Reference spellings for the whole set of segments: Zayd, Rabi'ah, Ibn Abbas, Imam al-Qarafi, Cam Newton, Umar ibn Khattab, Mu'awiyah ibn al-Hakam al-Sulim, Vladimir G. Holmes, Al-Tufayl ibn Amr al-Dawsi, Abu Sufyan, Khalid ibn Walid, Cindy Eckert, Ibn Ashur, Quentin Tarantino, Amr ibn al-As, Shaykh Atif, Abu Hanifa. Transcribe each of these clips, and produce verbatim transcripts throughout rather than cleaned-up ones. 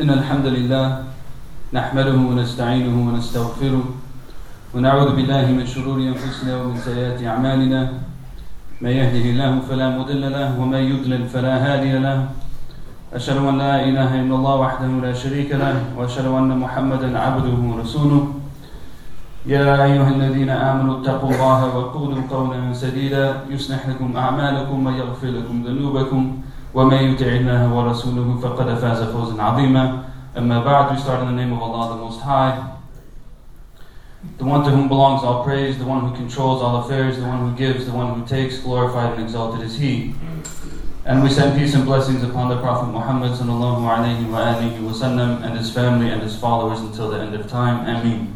إن الحمد لله نحمده ونستعينه ونستغفره ونعوذ بالله من شرور أنفسنا ومن سيئات أعمالنا من يهده الله فلا مضل له ومن يضلل فلا هادي له أشهد أن لا إله إلا الله وحده لا شريك له وأشهد أن محمدا عبده ورسوله يا أيها الذين آمنوا اتقوا الله وقولوا قولا سديدا يصلح لكم أعمالكم ويغفر لكم ذنوبكم ومن يطع الله ورسوله فقد فاز فوزا عظيما أما بعد. We start in the name of Allah the Most High, the one to whom belongs all praise, the one who controls all affairs, the one who gives, the one who takes, glorified and exalted is He. And we send peace and blessings upon the Prophet Muhammad sallallahu alaihi wa alihi wasallam and his family and his followers until the end of time. Ameen.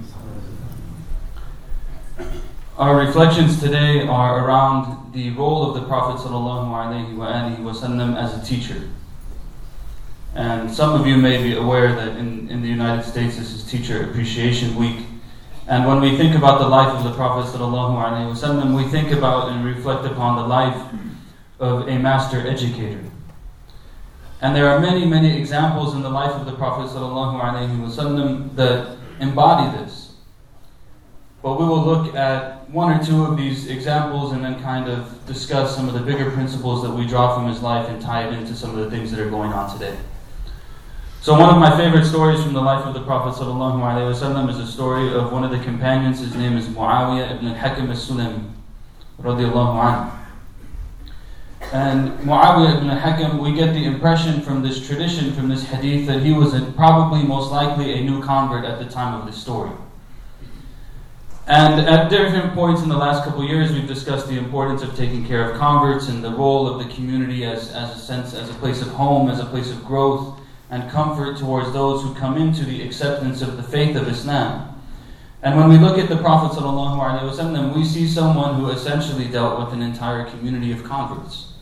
Our reflections today are around the role of the Prophet sallallahu alaihi wa alihi wasallam as a teacher. And some of you may be aware that in, in the United States this is Teacher Appreciation Week. And when we think about the life of the Prophet ﷺ, we think about and reflect upon the life of a master educator. And there are many, many examples in the life of the Prophet ﷺ that embody this. But we will look at one or two of these examples and then kind of discuss some of the bigger principles that we draw from his life and tie it into some of the things that are going on today. So one of my favorite stories from the life of the Prophet ﷺ is a story of one of the companions. His name is Mu'awiyah ibn al-Hakam al-Sulim radiallahu anhu. And Mu'awiyah ibn al-Hakam, we get the impression from this tradition, from this hadith, that he was a, probably most likely a new convert at the time of this story. And at different points in the last couple of years, we've discussed the importance of taking care of converts and the role of the community as, as a sense, as a place of home, as a place of growth and comfort towards those who come into the acceptance of the faith of Islam. And when we look at the Prophet ﷺ, we see someone who essentially dealt with an entire community of converts.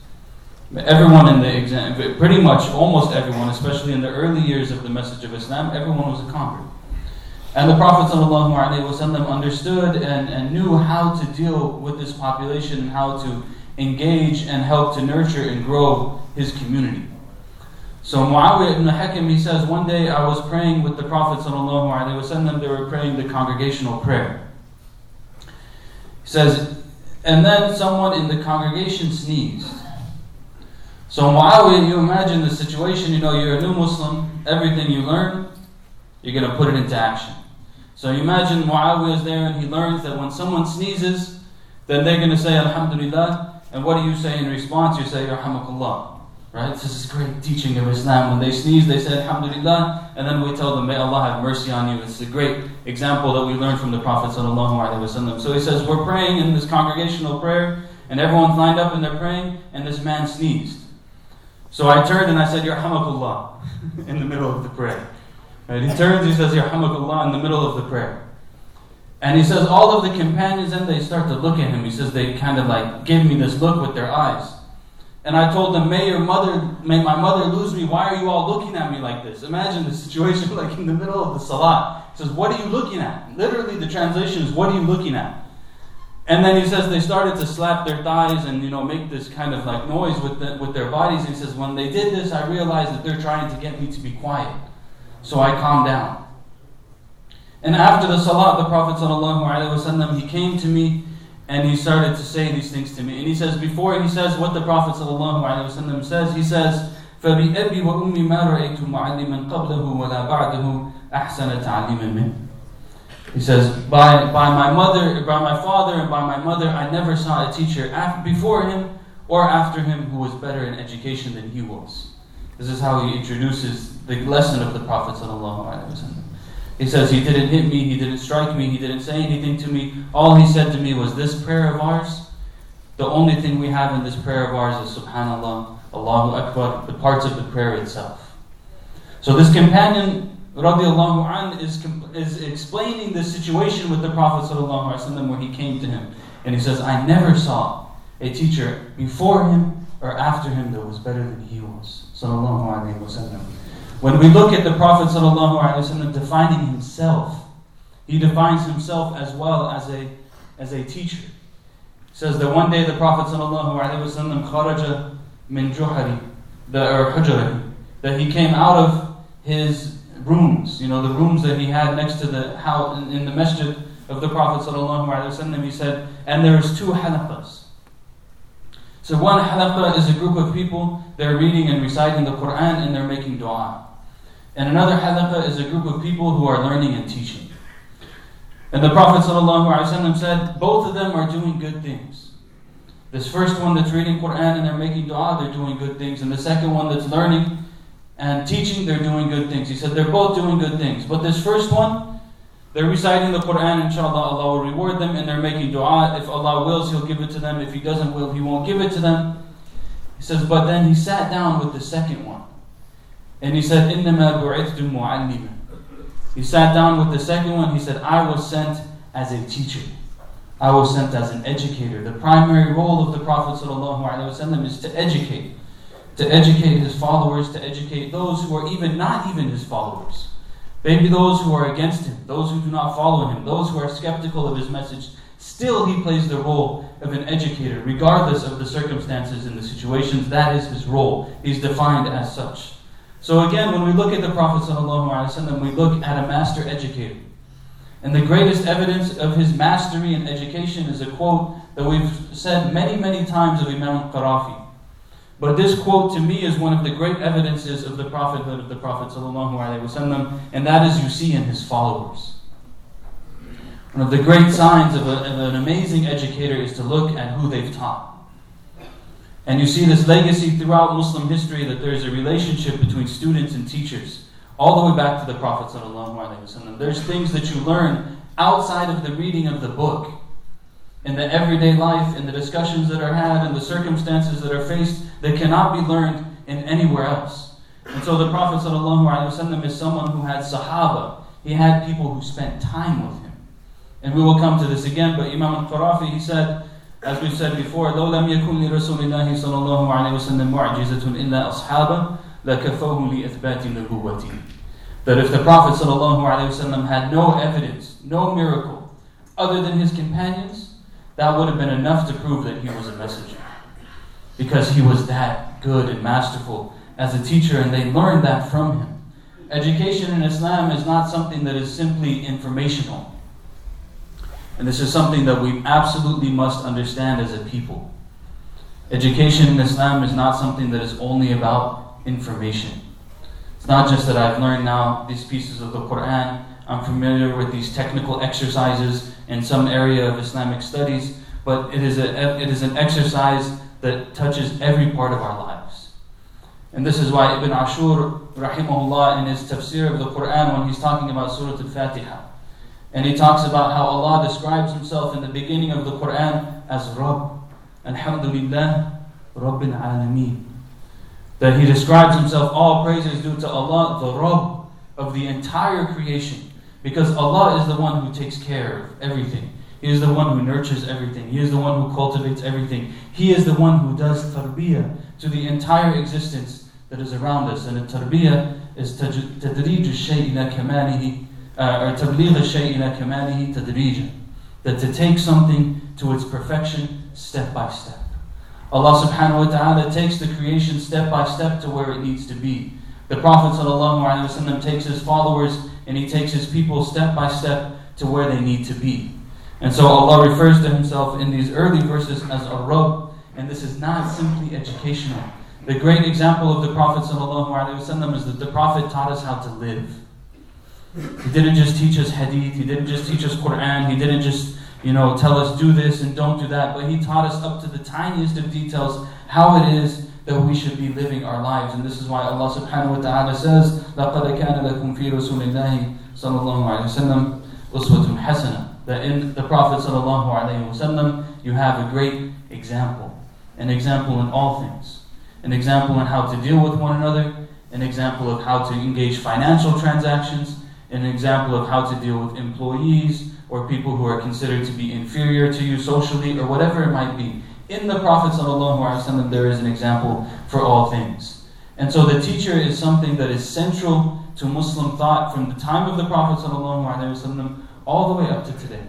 Everyone in the exam, pretty much almost everyone, especially in the early years of the message of Islam, everyone was a convert. And the Prophet ﷺ understood and, and knew how to deal with this population and how to engage and help to nurture and grow his community. So Mu'awiyah ibn al-Hakam, he says, one day I was praying with the Prophet ﷺ, they were praying the congregational prayer. He says, and then someone in the congregation sneezed. So Mu'awiyah, you imagine the situation, you know, you're a new Muslim, everything you learn, you're going to put it into action. So you imagine Mu'awiyah is there and he learns that when someone sneezes, then they're going to say, Alhamdulillah, and what do you say in response? You say, Yarhamakallah. Right? This is great teaching of Islam. When they sneeze, they say, Alhamdulillah, and then we tell them, may Allah have mercy on you. It's a great example that we learned from the Prophet ﷺ. So he says, we're praying in this congregational prayer, and everyone's lined up and they're praying, and this man sneezed. So I turned and I said, Yarhamakallah, in the middle of the prayer. Right? He turns, he says, Yarhamakallah, in the middle of the prayer. And he says, all of the companions, and they start to look at him. He says, they kind of like gave me this look with their eyes. And I told them, may your mother, may my mother lose me. Why are you all looking at me like this? Imagine the situation like in the middle of the salah. He says, what are you looking at? Literally the translation is, what are you looking at? And then he says, they started to slap their thighs and, you know, make this kind of like noise with the, with their bodies. And he says, when they did this, I realized that they're trying to get me to be quiet. So I calmed down. And after the salah, the Prophet ﷺ, he came to me. And he started to say these things to me. And he says, before he says what the Prophet ﷺ says, he says, فَبِأَبِي وَأُمِّي مَا رَأَيْتُ مُعَلِّمًا قَبْلَهُ وَلَا بَعْدَهُ أَحْسَنَ تَعْلِيمًا مِنْهُ. He says, by, by my mother, by my father, and by my mother, I never saw a teacher after, before him or after him who was better in education than he was. This is how he introduces the lesson of the Prophet ﷺ. He says, he didn't hit me, he didn't strike me, he didn't say anything to me. All he said to me was, this prayer of ours, the only thing we have in this prayer of ours is SubhanAllah, Allahu Akbar, the parts of the prayer itself. So this companion, radiallahu anhu, is, is explaining this situation with the Prophet sallallahu alaihi wasallam where he came to him. And he says, I never saw a teacher before him or after him that was better than he was. Sallallahu alaihi wasallam. When we look at the Prophet ﷺ defining himself, he defines himself as well as a, as a teacher. It says that one day the Prophet ﷺ خَرَجَ مِنْ جُحَرِ, that he came out of his rooms, you know, the rooms that he had next to the house, in, in the masjid of the Prophet ﷺ. He said, and there is two halaqas. So one halaqa is a group of people, they're reading and reciting the Qur'an and they're making dua. And another halaqa is a group of people who are learning and teaching. And the Prophet ﷺ said, both of them are doing good things. This first one that's reading Qur'an and they're making dua, they're doing good things. And the second one that's learning and teaching, they're doing good things. He said, they're both doing good things. But this first one, they're reciting the Qur'an, inshaAllah, Allah will reward them, and they're making dua. If Allah wills, He'll give it to them. If He doesn't will, He won't give it to them. He says, but then he sat down with the second one. And he said, إِنَّمَا بُعِثْتُ مُعَلِّمًا. He sat down with the second one. He said, I was sent as a teacher. I was sent as an educator. The primary role of the Prophet ﷺ is to educate. To educate his followers, to educate those who are even not even his followers. Maybe those who are against him, those who do not follow him, those who are skeptical of his message. Still he plays the role of an educator, regardless of the circumstances and the situations. That is his role. He's defined as such. So again, when we look at the Prophet ﷺ, we look at a master educator. And the greatest evidence of his mastery in education is a quote that we've said many, many times of Imam al-Qarafi. But this quote to me is one of the great evidences of the prophethood of the Prophet ﷺ, and that is you see in his followers. One of the great signs of, a, of an amazing educator is to look at who they've taught. And you see this legacy throughout Muslim history that there's a relationship between students and teachers, all the way back to the Prophet ﷺ. There's things that you learn outside of the reading of the book, in the everyday life, in the discussions that are had, in the circumstances that are faced, that cannot be learned in anywhere else. And so the Prophet ﷺ is someone who had sahaba. He had people who spent time with him. And we will come to this again, but Imam al-Qarafi, he said, as we've said before, لَوْ لَمْ يَكُنْ لِرَسُولِ اللَّهِ صَلَى اللَّهُ عَلَيْهِ وَسَلَّمْ مُعْجِزَةٌ إِلَّا أَصْحَابًا لَكَفَوْهُ لِإِثْبَاتِ نُبُوَّتِهِ. That if the Prophet ﷺ had no evidence, no miracle, other than his companions, that would have been enough to prove that he was a messenger. Because he was that good and masterful as a teacher, and they learned that from him. Education in Islam is not something that is simply informational. And this is something that we absolutely must understand as a people. Education in Islam is not something that is only about information. It's not just that I've learned now these pieces of the Qur'an, I'm familiar with these technical exercises in some area of Islamic studies, but it is a it is an exercise that touches every part of our lives. And this is why Ibn Ashur, rahimahullah, in his tafsir of the Qur'an, when he's talking about Surah Al-Fatiha, and he talks about how Allah describes himself in the beginning of the Qur'an as Rabb, Alhamdulillah, Rabbil Alameen. That he describes himself, all praise is due to Allah, the Rabb of the entire creation. Because Allah is the one who takes care of everything. He is the one who nurtures everything. He is the one who cultivates everything. He is the one who does tarbiyah to the entire existence that is around us. And tarbiyah is tadrij al-shay ila kamalihi, or tabligh al-shay ila kamalihi tadrijan. That to take something to its perfection step by step. Allah subhanahu wa ta'ala takes the creation step by step to where it needs to be. The Prophet ﷺ takes his followers and he takes his people step by step to where they need to be. And so Allah refers to himself in these early verses as Ar-Rabb, and this is not simply educational. The great example of the Prophet ﷺ is that the Prophet taught us how to live. He didn't just teach us hadith, he didn't just teach us Qur'an, he didn't just, you know, tell us do this and don't do that, but he taught us up to the tiniest of details how it is that we should be living our lives. And this is why Allah subhanahu wa ta'ala says, لَقَدْ كَانَ لَكُمْ فِي رَسُولِ اللَّهِ صَلَى اللَّهُ عَلَيْهِ وَسَلَّمْ أُسْوَةٌ حَسَنَةٌ. That in the Prophet sallallahu alayhi wa sallam, you have a great example. An example in all things. An example in how to deal with one another. An example of how to engage financial transactions. An example of how to deal with employees or people who are considered to be inferior to you socially or whatever it might be. In the Prophet ﷺ, there is an example for all things. And so the teacher is something that is central to Muslim thought from the time of the Prophet ﷺ all the way up to today.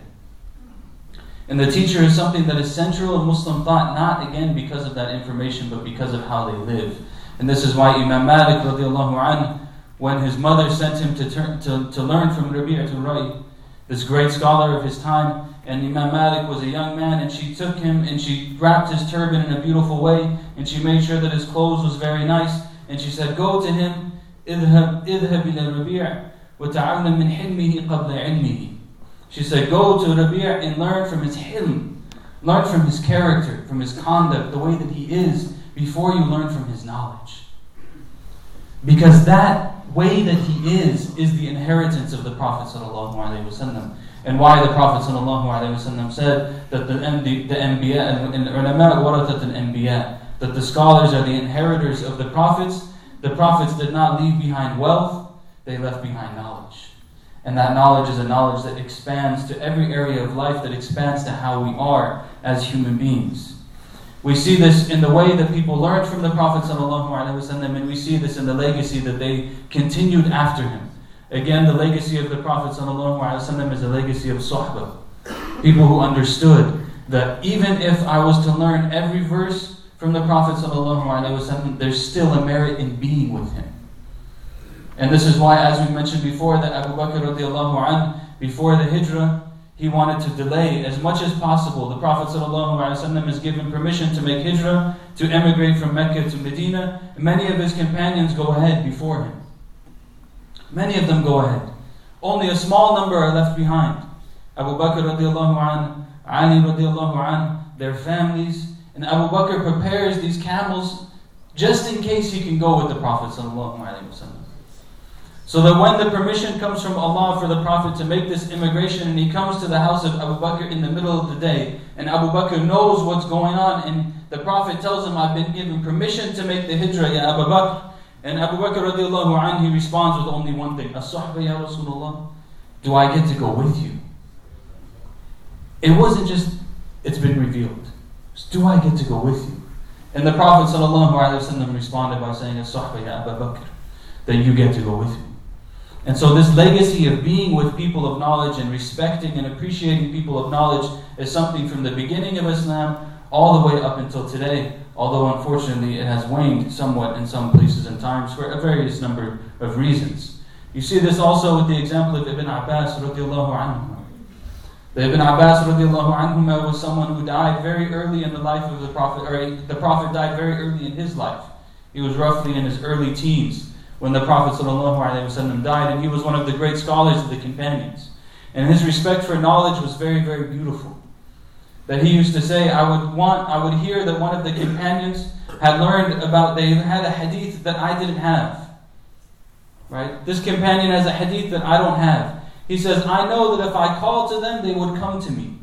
And the teacher is something that is central to Muslim thought, not again because of that information, but because of how they live. And this is why Imam Malik radiallahu anhu, when his mother sent him to, turn, to, to learn from Rabi'ah al-Rai, this great scholar of his time. And Imam Malik was a young man, and she took him and she wrapped his turban in a beautiful way, and she made sure that his clothes was very nice, and she said, "Go to him, idhab idhab ila Rabi'ah wa ta'allam min hilmihi qabla ilmihi." She said, "Go to Rabi'ah and learn from his hilm, learn from his character, from his conduct, the way that he is, before you learn from his knowledge." Because that way that he is, is the inheritance of the Prophet ﷺ. And why the Prophet ﷺ said that the, the, the Anbiya, and ulama warathat al-Anbiya, that the scholars are the inheritors of the Prophets. The Prophets did not leave behind wealth, they left behind knowledge. And that knowledge is a knowledge that expands to every area of life, that expands to how we are as human beings. We see this in the way that people learned from the Prophet ﷺ, and we see this in the legacy that they continued after him. Again, the legacy of the Prophet ﷺ is a legacy of Sahaba. People who understood that even if I was to learn every verse from the Prophet ﷺ, there's still a merit in being with him. And this is why, as we mentioned before, that Abu Bakr radiallahu anhu, before the hijrah, he wanted to delay as much as possible. The Prophet ﷺ is given permission to make hijrah, to emigrate from Mecca to Medina. Many of his companions go ahead before him. Many of them go ahead. Only a small number are left behind. Abu Bakr radiallahu anhu, Ali radiallahu anhu, their families. And Abu Bakr prepares these camels just in case he can go with the Prophet ﷺ. So that when the permission comes from Allah for the Prophet to make this immigration, and he comes to the house of Abu Bakr in the middle of the day, and Abu Bakr knows what's going on, and the Prophet tells him, "I've been given permission to make the hijrah, ya Abu Bakr." And Abu Bakr radiallahu anhu, he responds with only one thing, "As-sahba ya Rasulullah, do I get to go with you?" It wasn't just, "It's been revealed." It's, "Do I get to go with you?" And the Prophet ﷺ responded by saying, "As-sahba ya Abu Bakr," that you get to go with me. And so this legacy of being with people of knowledge and respecting and appreciating people of knowledge is something from the beginning of Islam all the way up until today, although unfortunately it has waned somewhat in some places and times for a various number of reasons. You see this also with the example of Ibn Abbas radiallahu anhu. The Ibn Abbas radiallahu anhu was someone who died very early in the life of the Prophet, or the Prophet died very early in his life. He was roughly in his early teens when the Prophet ﷺ died, and he was one of the great scholars of the companions. And his respect for knowledge was very, very beautiful. That he used to say, I would want, I would hear that one of the companions had learned about, they had a hadith that I didn't have. Right? This companion has a hadith that I don't have. He says, I know that if I called to them, they would come to me.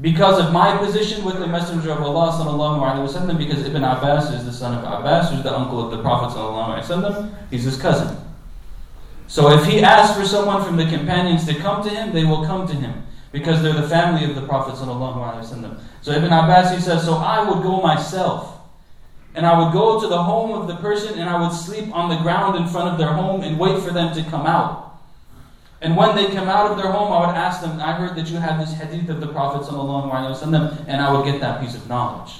Because of my position with the Messenger of Allah ﷺ, because Ibn Abbas is the son of Abbas, who's the uncle of the Prophet ﷺ, he's his cousin. So if he asks for someone from the companions to come to him, they will come to him, because they're the family of the Prophet ﷺ. So Ibn Abbas, he says, so I would go myself, and I would go to the home of the person, and I would sleep on the ground in front of their home and wait for them to come out. And when they come out of their home, I would ask them, I heard that you had this hadith of the Prophet ﷺ, and I would get that piece of knowledge.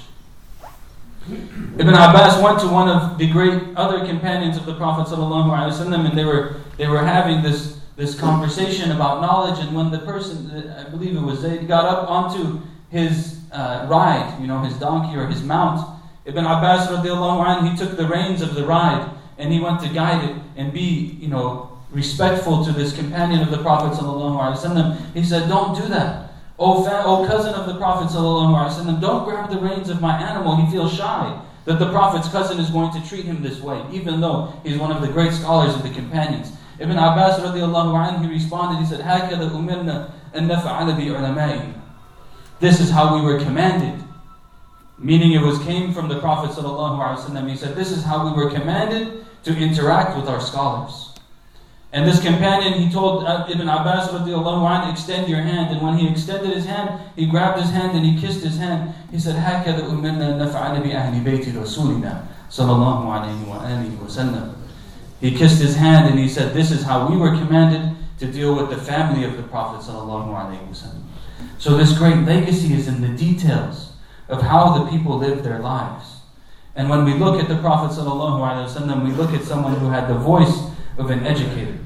Ibn Abbas went to one of the great other companions of the Prophet ﷺ, and they were they were having this, this conversation about knowledge, and when the person, I believe it was Zayd, got up onto his uh, ride, you know, his donkey or his mount, Ibn Abbas radiallahu anhu, he took the reins of the ride, and he went to guide it and be, you know, respectful to this companion of the Prophet ﷺ. He said, don't do that. O, fa- o cousin of the Prophet ﷺ, don't grab the reins of my animal. He feels shy that the Prophet's cousin is going to treat him this way, even though he's one of the great scholars of the companions. Ibn Abbas radiallahu anhu, he responded, he said, هَكَذَا أُمِرْنَا أَن نَفْعَلَ بِعُلَمَائِهِ. This is how we were commanded. Meaning it was came from the Prophet ﷺ. He said, this is how we were commanded to interact with our scholars. And this companion, he told Ibn Abbas radiallahu anhu, extend your hand. And when he extended his hand, he grabbed his hand and he kissed his hand. He said, هَكَذَا أُمِرْنَا نَفْعَلَ بِأَهْلِ بَيْتِ رَسُولِنَا صَلَى اللَّهُ عَلَيْهِ وَآلِهِ وَسَلَّمَ. He kissed his hand and he said, this is how we were commanded to deal with the family of the Prophet sallallahu alaihi wasallam. So this great legacy is in the details of how the people live their lives. And when we look at the Prophet sallallahu alaihi wasallam, we look at someone who had the voice of an educator.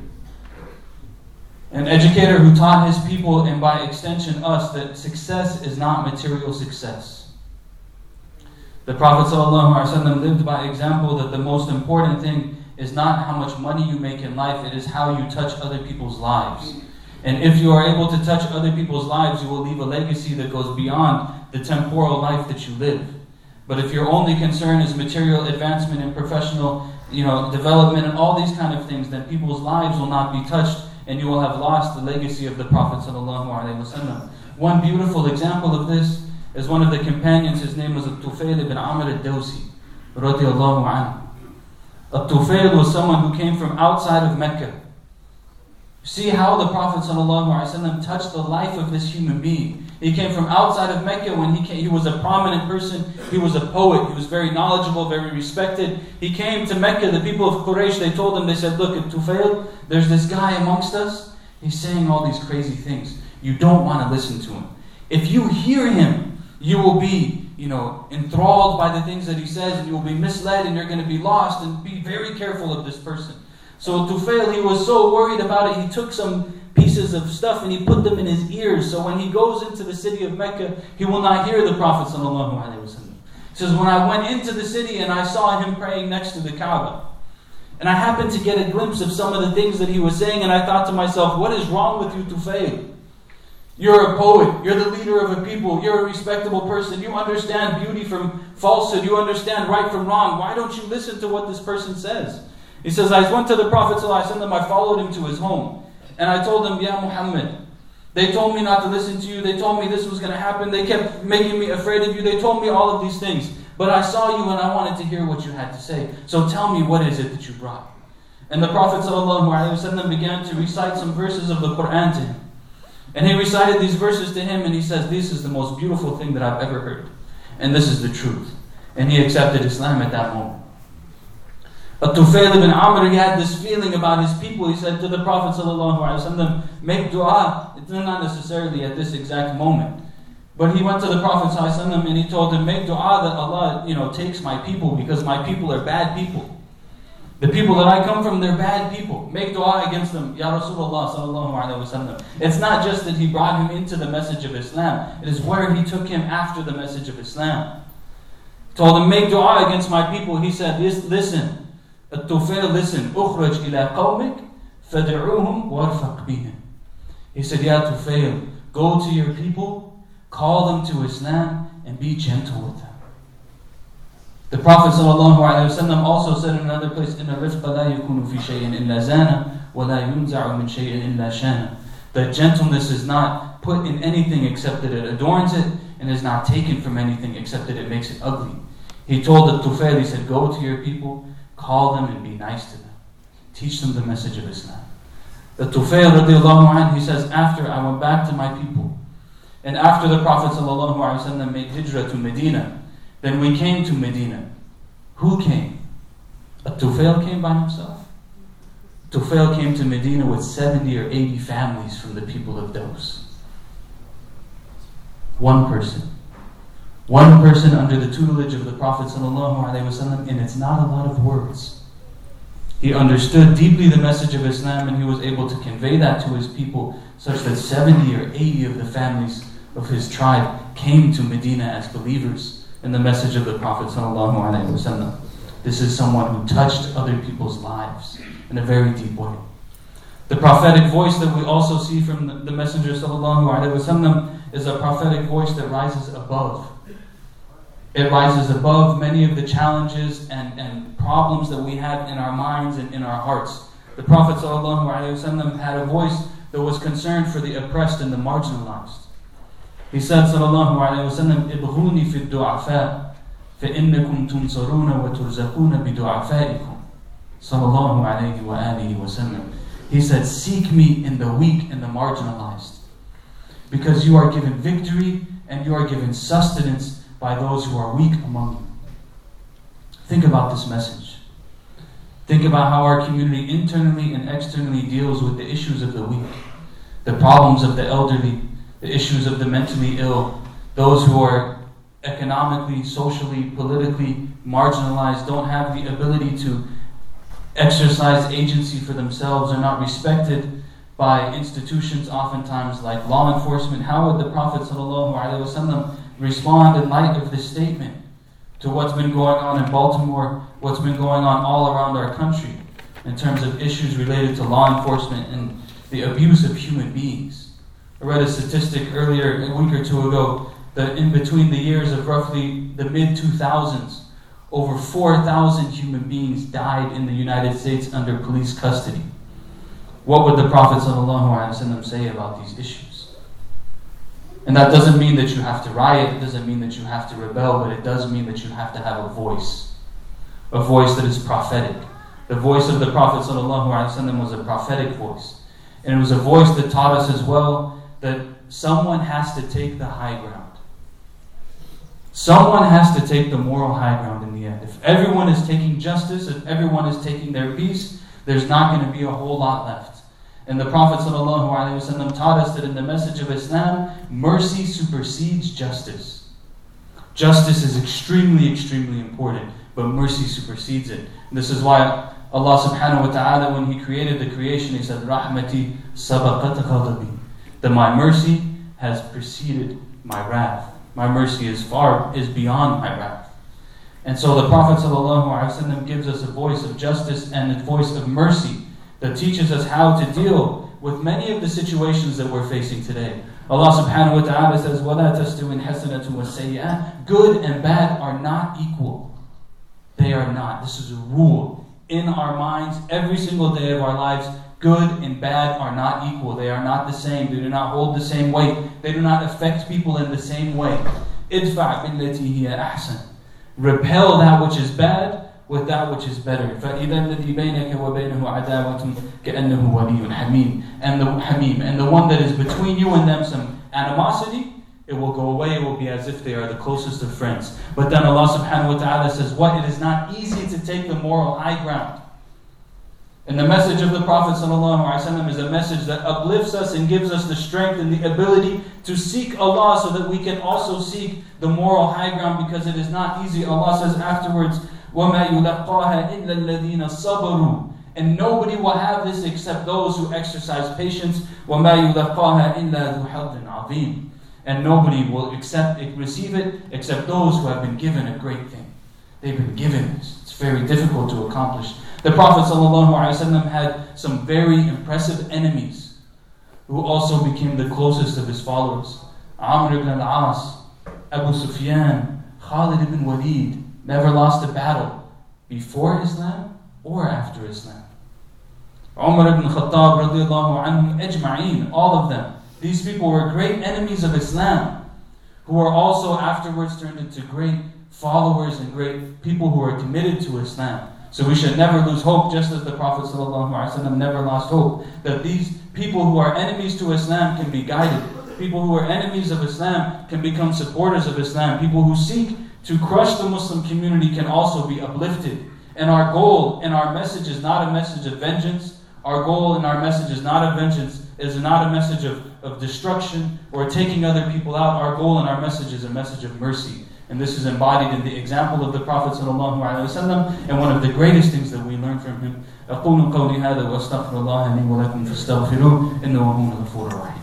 An educator who taught his people, and by extension us, that success is not material success. The Prophet ﷺ lived by example that the most important thing is not how much money you make in life, it is how you touch other people's lives. And if you are able to touch other people's lives, you will leave a legacy that goes beyond the temporal life that you live. But if your only concern is material advancement and professional, you know, development and all these kind of things, then people's lives will not be touched, and you will have lost the legacy of the Prophet ﷺ. One beautiful example of this is one of the companions. His name was Al-Tufayl ibn Amr al-Dawsi, radiyallahu anhu. Al-Tufayl was someone who came from outside of Mecca. See how the Prophet ﷺ touched the life of this human being. He came from outside of Mecca. When he came, he was a prominent person. He was a poet. He was very knowledgeable, very respected. He came to Mecca. The people of Quraysh, they told him, they said, look, Al-Tufayl, there's this guy amongst us. He's saying all these crazy things. You don't want to listen to him. If you hear him, you will be, you know, enthralled by the things that he says, and you will be misled, and you're going to be lost, and be very careful of this person. So Tufayl, he was so worried about it, he took some pieces of stuff and he put them in his ears, so when he goes into the city of Mecca, he will not hear the Prophet ﷺ. He says, when I went into the city and I saw him praying next to the Kaaba, and I happened to get a glimpse of some of the things that he was saying, and I thought to myself, what is wrong with you, Tufayl? You're a poet, you're the leader of a people, you're a respectable person, you understand beauty from falsehood, you understand right from wrong, why don't you listen to what this person says? He says, I went to the Prophet ﷺ, I followed him to his home, and I told him, Ya Muhammad, they told me not to listen to you, they told me this was going to happen, they kept making me afraid of you, they told me all of these things, but I saw you and I wanted to hear what you had to say, so tell me, what is it that you brought? And the Prophet ﷺ began to recite some verses of the Quran to him. And he recited these verses to him, and he says, this is the most beautiful thing that I've ever heard. And this is the truth. And he accepted Islam at that moment. Al-Tufayl ibn Amr, he had this feeling about his people. He said to the Prophet ﷺ, make dua, not necessarily at this exact moment. But he went to the Prophet ﷺ and he told him, make dua that Allah, you know, takes my people, because my people are bad people. The people that I come from, they're bad people. Make dua against them, Ya Rasulullah sallallahu alayhi wa sallam. It's not just that he brought him into the message of Islam. It is where he took him after the message of Islam. Told him, make dua against my people. He said, listen, Al-Tufayl, listen. Ukhraj ila qawmik, fad'uhum warfaq bihim. He said, Ya Tufayl, go to your people, call them to Islam, and be gentle with them. The Prophet ﷺ also said in another place, إِنَّ الرِّفْقَ لَا يَكُونُ فِي شَيْءٍ إِلَّا زَانَ وَلَا يُنْزَعُ مِنْ شَيْءٍ إِلَّا شَانَ. That gentleness is not put in anything except that it adorns it, and is not taken from anything except that it makes it ugly. He told Al-Tufayl, he said, go to your people, call them and be nice to them. Teach them the message of Islam. Al-Tufayl radiallahu anhu, he says, after I went back to my people, and after the Prophet ﷺ made hijrah to Medina, then we came to Medina. Who came? Al-Tufayl came by himself. Tufayl came to Medina with seventy or eighty families from the people of Daws. One person. One person under the tutelage of the Prophet ﷺ, and it's not a lot of words. He understood deeply the message of Islam, and he was able to convey that to his people, such that seventy or eighty of the families of his tribe came to Medina as believers in the message of the Prophet ﷺ. This is someone who touched other people's lives in a very deep way. The prophetic voice that we also see from the, the Messenger ﷺ is a prophetic voice that rises above. It rises above many of the challenges and, and problems that we have in our minds and in our hearts. The Prophet ﷺ had a voice that was concerned for the oppressed and the marginalized. He said, sallallahu alayhi wa sallam, Ibghuni fi du'afa, fa innakum tunsaruna wa turzakuna bi du'afaikum. Sallallahu alayhi wa alihi wa sallam. He said, seek me in the weak and the marginalized, because you are given victory and you are given sustenance by those who are weak among you. Think about this message. Think about how our community internally and externally deals with the issues of the weak, the problems of the elderly, the issues of the mentally ill, those who are economically, socially, politically marginalized, don't have the ability to exercise agency for themselves, are not respected by institutions oftentimes like law enforcement, how would the Prophet ﷺ respond in light of this statement to what's been going on in Baltimore, what's been going on all around our country in terms of issues related to law enforcement and the abuse of human beings? I read a statistic earlier, a week or two ago, that in between the years of roughly the mid two thousands, over four thousand human beings died in the United States under police custody. What would the Prophet ﷺ say about these issues? And that doesn't mean that you have to riot, it doesn't mean that you have to rebel, but it does mean that you have to have a voice. A voice that is prophetic. The voice of the Prophet ﷺ was a prophetic voice. And it was a voice that taught us as well that someone has to take the high ground. Someone has to take the moral high ground in the end. If everyone is taking justice, if everyone is taking their peace, there's not going to be a whole lot left. And the Prophet ﷺ taught us that in the message of Islam, mercy supersedes justice. Justice is extremely, extremely important, but mercy supersedes it. And this is why Allah subhanahu wa ta'ala, when He created the creation, He said, Rahmati sabaqat ghadabi, that my mercy has preceded my wrath. My mercy is far, is beyond my wrath. And so the Prophet ﷺ gives us a voice of justice and a voice of mercy that teaches us how to deal with many of the situations that we're facing today. Allah subhanahu wa ta'ala says, وَلَا تَسْتَوِي الْحَسَنَةُ وَالسَّيِّئَةُ. Good and bad are not equal. They are not. This is a rule in our minds every single day of our lives. Good and bad are not equal. They are not the same. They do not hold the same weight. They do not affect people in the same way. Idfa' billati hiya ahsan. Repel that which is bad with that which is better. فَإِذَا الَّذِي بَيْنَكَ وَبَيْنَهُ عَدَاوَةٌ كَأَنَّهُ وَلِيٌّ حَمِيمٌ. And the hamim, and the one that is between you and them, some animosity, it will go away. It will be as if they are the closest of friends. But then Allah subhanahu wa ta'ala says, what? It is not easy to take the moral high ground. And the message of the Prophet ﷺ is a message that uplifts us and gives us the strength and the ability to seek Allah so that we can also seek the moral high ground, because it is not easy. Allah says afterwards, وَمَا يُلَقَّاهَا إِلَّا الَّذِينَ صَبَرُوا. And nobody will have this except those who exercise patience. وَمَا يُلَقَّاهَا إِلَّا ذُو حَظٍّ عَظِيمٍ. And nobody will accept it, receive it except those who have been given a great thing. They've been given this. It's very difficult to accomplish. The Prophet ﷺ had some very impressive enemies who also became the closest of his followers. Amr ibn al-As, Abu Sufyan, Khalid ibn Walid never lost a battle before Islam or after Islam. Umar ibn Khattab radiallahu anhum ajma'een, all of them. These people were great enemies of Islam who were also afterwards turned into great followers and great people who are committed to Islam. So we should never lose hope, just as the Prophet ﷺ never lost hope, that these people who are enemies to Islam can be guided. People who are enemies of Islam can become supporters of Islam. People who seek to crush the Muslim community can also be uplifted. And our goal and our message is not a message of vengeance. Our goal and our message is not a vengeance, is not a message of, of destruction or taking other people out. Our goal and our message is a message of mercy. And this is embodied in the example of the Prophet ﷺ, and one of the greatest things that we learn from him. أَقُولُ قَوْلِ هَذَا وَأَسْتَغْفِرُ اللَّهَ لِي وَلَكُمْ فَاسْتَغْفِرُوهُ إِنَّهُ هُوَ الْغَفُورُ الرَّحِيمُ.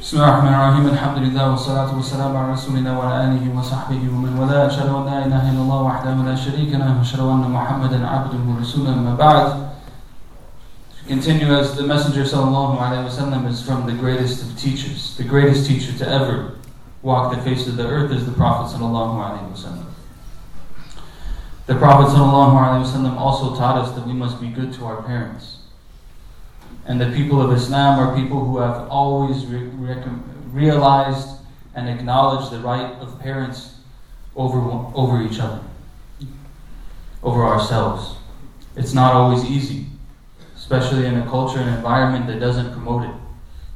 بسم الله الرحمن الرحيم. الحمد لله والصلاة والسلام على رسولنا وعلى آله وصحبه ومن والاه. أشهد أن لا إله إلا الله وحده لا شريك له وأشهد أن محمدا عبده ورسوله. أما بعد. Continue as the Messenger ﷺ is from the greatest of teachers. The greatest teacher to ever walk the face of the earth is the Prophet ﷺ. The Prophet ﷺ also taught us that we must be good to our parents. And the people of Islam are people who have always re- re- realized and acknowledged the right of parents over, over each other, over ourselves. It's not always easy, especially in a culture and environment that doesn't promote it.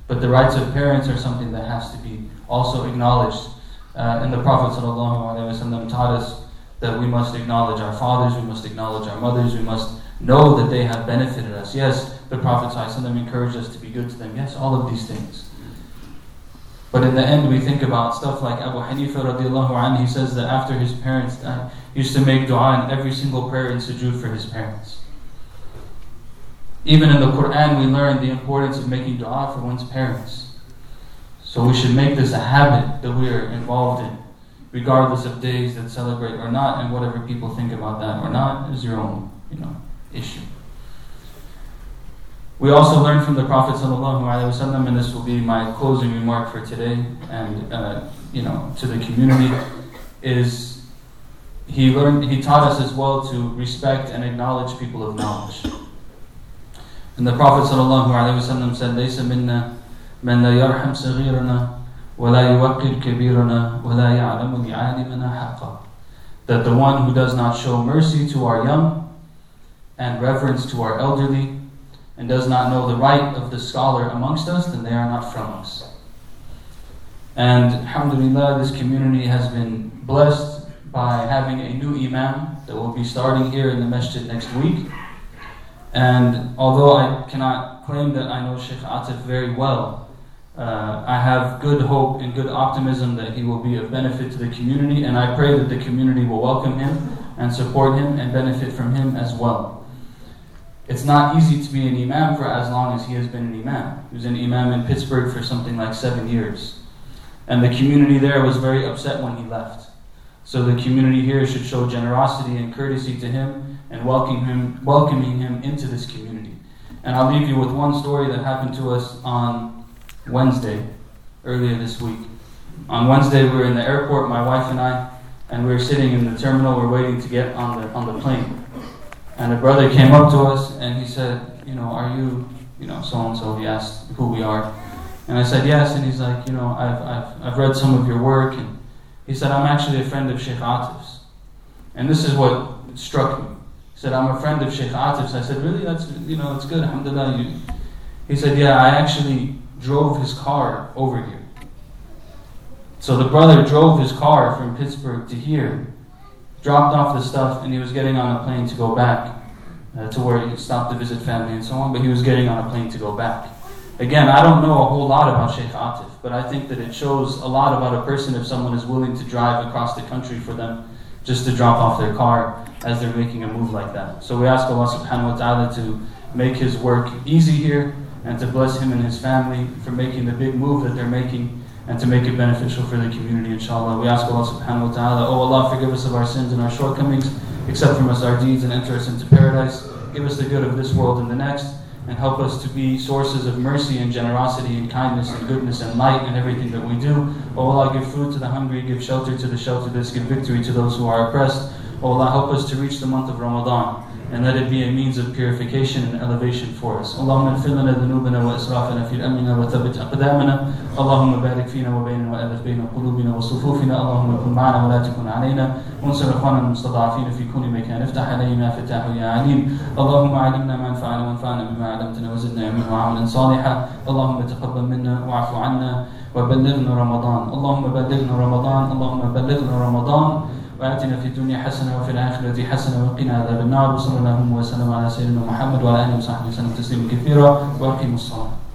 But the rights of parents are something that has to be also acknowledged. Uh, and the Prophet ﷺ taught us that we must acknowledge our fathers, we must acknowledge our mothers, we must know that they have benefited us. Yes, the Prophet ﷺ encouraged us to be good to them. Yes, all of these things. But in the end, we think about stuff like Abu Hanifa radiallahu anhu. He says that after his parents died, he used to make dua in every single prayer and sujood for his parents. Even in the Quran, we learn the importance of making dua for one's parents. So we should make this a habit that we are involved in, regardless of days that celebrate or not, and whatever people think about that or not is your own, you know, issue. We also learn from the Prophet ﷺ, and this will be my closing remark for today, and uh, you know, to the community, is he learned, he taught us as well to respect and acknowledge people of knowledge. And the Prophet ﷺ said, "Laysa minna man la yarham saghirana." That the one who does not show mercy to our young and reverence to our elderly and does not know the right of the scholar amongst us, then they are not from us. And alhamdulillah, this community has been blessed by having a new imam that will be starting here in the masjid next week. And although I cannot claim that I know Shaykh Atif very well, Uh, I have good hope and good optimism that he will be of benefit to the community, and I pray that the community will welcome him and support him and benefit from him as well. It's not easy to be an imam for as long as he has been an imam. He was an imam in Pittsburgh for something like seven years. And the community there was very upset when he left. So the community here should show generosity and courtesy to him and welcome him, welcoming him into this community. And I'll leave you with one story that happened to us on Wednesday, earlier this week. On Wednesday, we were in the airport, my wife and I, and we were sitting in the terminal. We're waiting to get on the on the plane. And a brother came up to us, and he said, you know, are you, you know, so-and-so? He asked who we are. And I said, yes. And he's like, you know, I've, I've, I've read some of your work. And he said, I'm actually a friend of Shaykh Atif's. And this is what struck me. He said, I'm a friend of Shaykh Atif's. I said, really? That's, you know, that's good. Alhamdulillah. You. He said, yeah, I actually drove his car over here. So the brother drove his car from Pittsburgh to here, dropped off the stuff, and he was getting on a plane to go back uh, to where he stopped to visit family and so on, but he was getting on a plane to go back. Again, I don't know a whole lot about Shaykh Atif, but I think that it shows a lot about a person if someone is willing to drive across the country for them just to drop off their car as they're making a move like that. So we ask Allah subhanahu wa ta'ala to make his work easy here, and to bless him and his family for making the big move that they're making, and to make it beneficial for the community, inshallah. We ask Allah subhanahu wa ta'ala, oh Allah, forgive us of our sins and our shortcomings, accept from us our deeds, and enter us into paradise. Give us the good of this world and the next, and help us to be sources of mercy and generosity and kindness and goodness and light in everything that we do. Oh Allah, give food to the hungry, give shelter to the shelterless, give victory to those who are oppressed. Oh Allah, help us to reach the month of Ramadan, and let it be a means of purification and elevation for us. Allahumma ighfir lana dhunubana wa israfana fi amrina wa thabbit aqdamana. Allahumma barik fina wa bainana wa alif baina qulubina wa sufufina. Allahumma kun ma'ana wa la takun alayna. Unsur ikhwana al-mustada'afina fi kulli makan. Iftah alayna fatahu ya alim. Allahumma 'allimna ma yanfa'una wa anfa'na bima 'allamtana wa zidna ilman wa 'amalan salihan. Allahumma taqabbal minna wa'fu 'anna wa ballighna Ramadan. Allahumma ballighna Ramadan. Allahumma ballighna Ramadan. وآتنا في الدنيا حسنة وفي الآخرة حسنة وقنا عذاب النار. وصلى الله وسلم على سيدنا محمد وعلى آله وصحبه وسلم تسليما كثيرا. وأقيموا الصلاة.